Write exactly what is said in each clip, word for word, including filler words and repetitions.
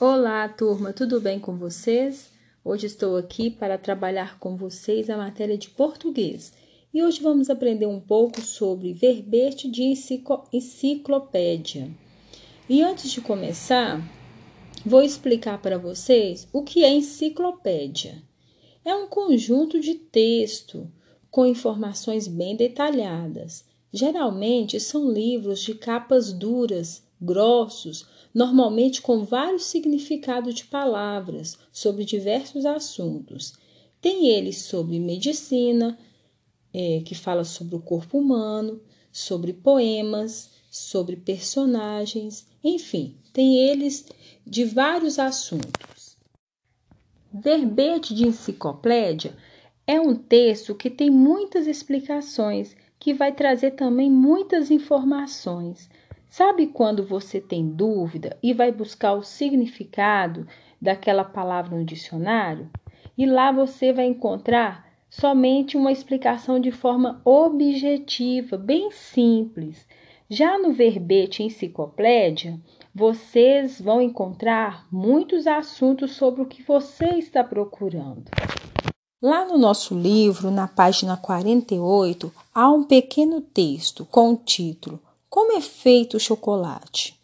Olá, turma, tudo bem com vocês? Hoje estou aqui para trabalhar com vocês a matéria de português. E hoje vamos aprender um pouco sobre verbete de enciclopédia. E antes de começar, vou explicar para vocês o que é enciclopédia. É um conjunto de texto com informações bem detalhadas. Geralmente são livros de capas duras, grossos, normalmente com vários significados de palavras sobre diversos assuntos. Tem eles sobre medicina, é, que fala sobre o corpo humano, sobre poemas, sobre personagens, enfim, tem eles de vários assuntos. Verbete de enciclopédia é um texto que tem muitas explicações, que vai trazer também muitas informações. Sabe quando você tem dúvida e vai buscar o significado daquela palavra no dicionário? E lá você vai encontrar somente uma explicação de forma objetiva, bem simples. Já no verbete enciclopédia, vocês vão encontrar muitos assuntos sobre o que você está procurando. Lá no nosso livro, na página quarenta e oito, há um pequeno texto com o título "Como é feito o chocolate?".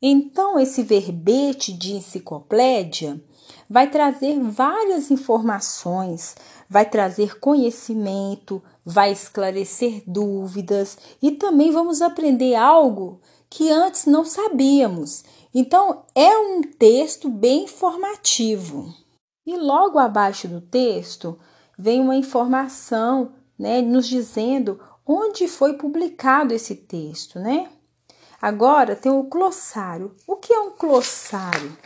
Então, esse verbete de enciclopédia vai trazer várias informações, vai trazer conhecimento, vai esclarecer dúvidas e também vamos aprender algo que antes não sabíamos. Então, é um texto bem informativo. E logo abaixo do texto vem uma informação, né, nos dizendo onde foi publicado esse texto, né? Agora tem o glossário. O que é um glossário?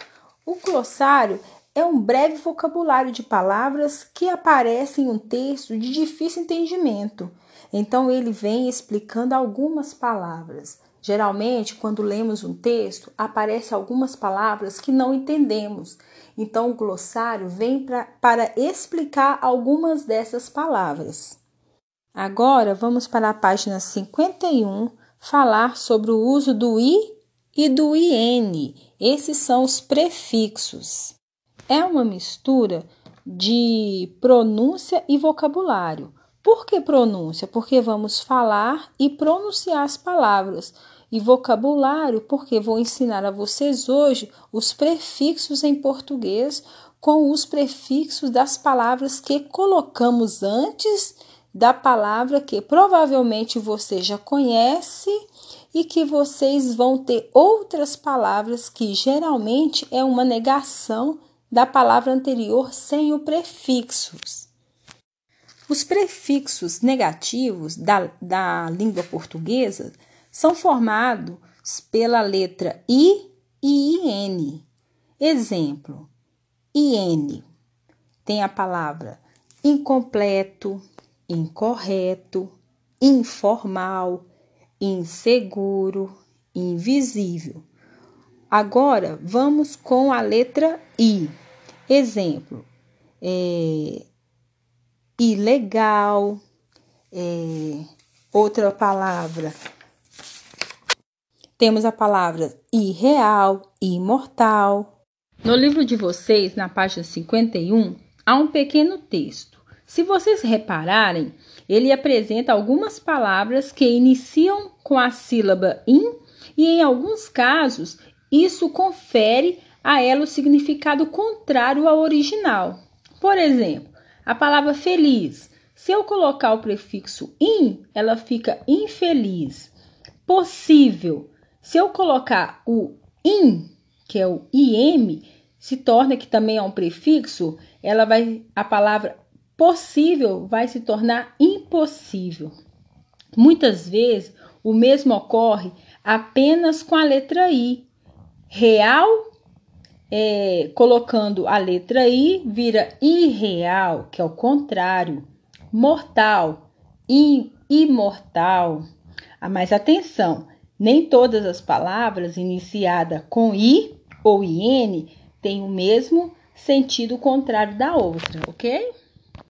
O glossário é um breve vocabulário de palavras que aparecem em um texto de difícil entendimento. Então, ele vem explicando algumas palavras. Geralmente, quando lemos um texto, aparecem algumas palavras que não entendemos. Então, o glossário vem pra, para explicar algumas dessas palavras. Agora, vamos para a página cinquenta e um, falar sobre o uso do I e do I N. Esses são os prefixos. É uma mistura de pronúncia e vocabulário. Por que pronúncia? Porque vamos falar e pronunciar as palavras. E vocabulário, porque vou ensinar a vocês hoje os prefixos em português com os prefixos das palavras que colocamos antes da palavra que provavelmente você já conhece e que vocês vão ter outras palavras que geralmente é uma negação da palavra anterior sem o prefixo. Os prefixos negativos da, da língua portuguesa são formados pela letra I e I N. Exemplo, I N tem a palavra incompleto, incorreto, informal, inseguro, invisível. Agora, vamos com a letra I. Exemplo, é, ilegal, é, outra palavra. Temos a palavra irreal, imortal. No livro de vocês, na página cinquenta e um, há um pequeno texto. Se vocês repararem, ele apresenta algumas palavras que iniciam com a sílaba in e, em alguns casos, isso confere a ela o significado contrário ao original. Por exemplo, a palavra feliz. Se eu colocar o prefixo in, ela fica infeliz. Possível. Se eu colocar o in, que é o im, se torna, que também é um prefixo, ela vai, a palavra possível vai se tornar impossível. Muitas vezes, o mesmo ocorre apenas com a letra I. Real, é, colocando a letra I, vira irreal, que é o contrário. Mortal, in, imortal. Ah, mas atenção, nem todas as palavras iniciadas com I ou I N têm o mesmo sentido contrário da outra, ok?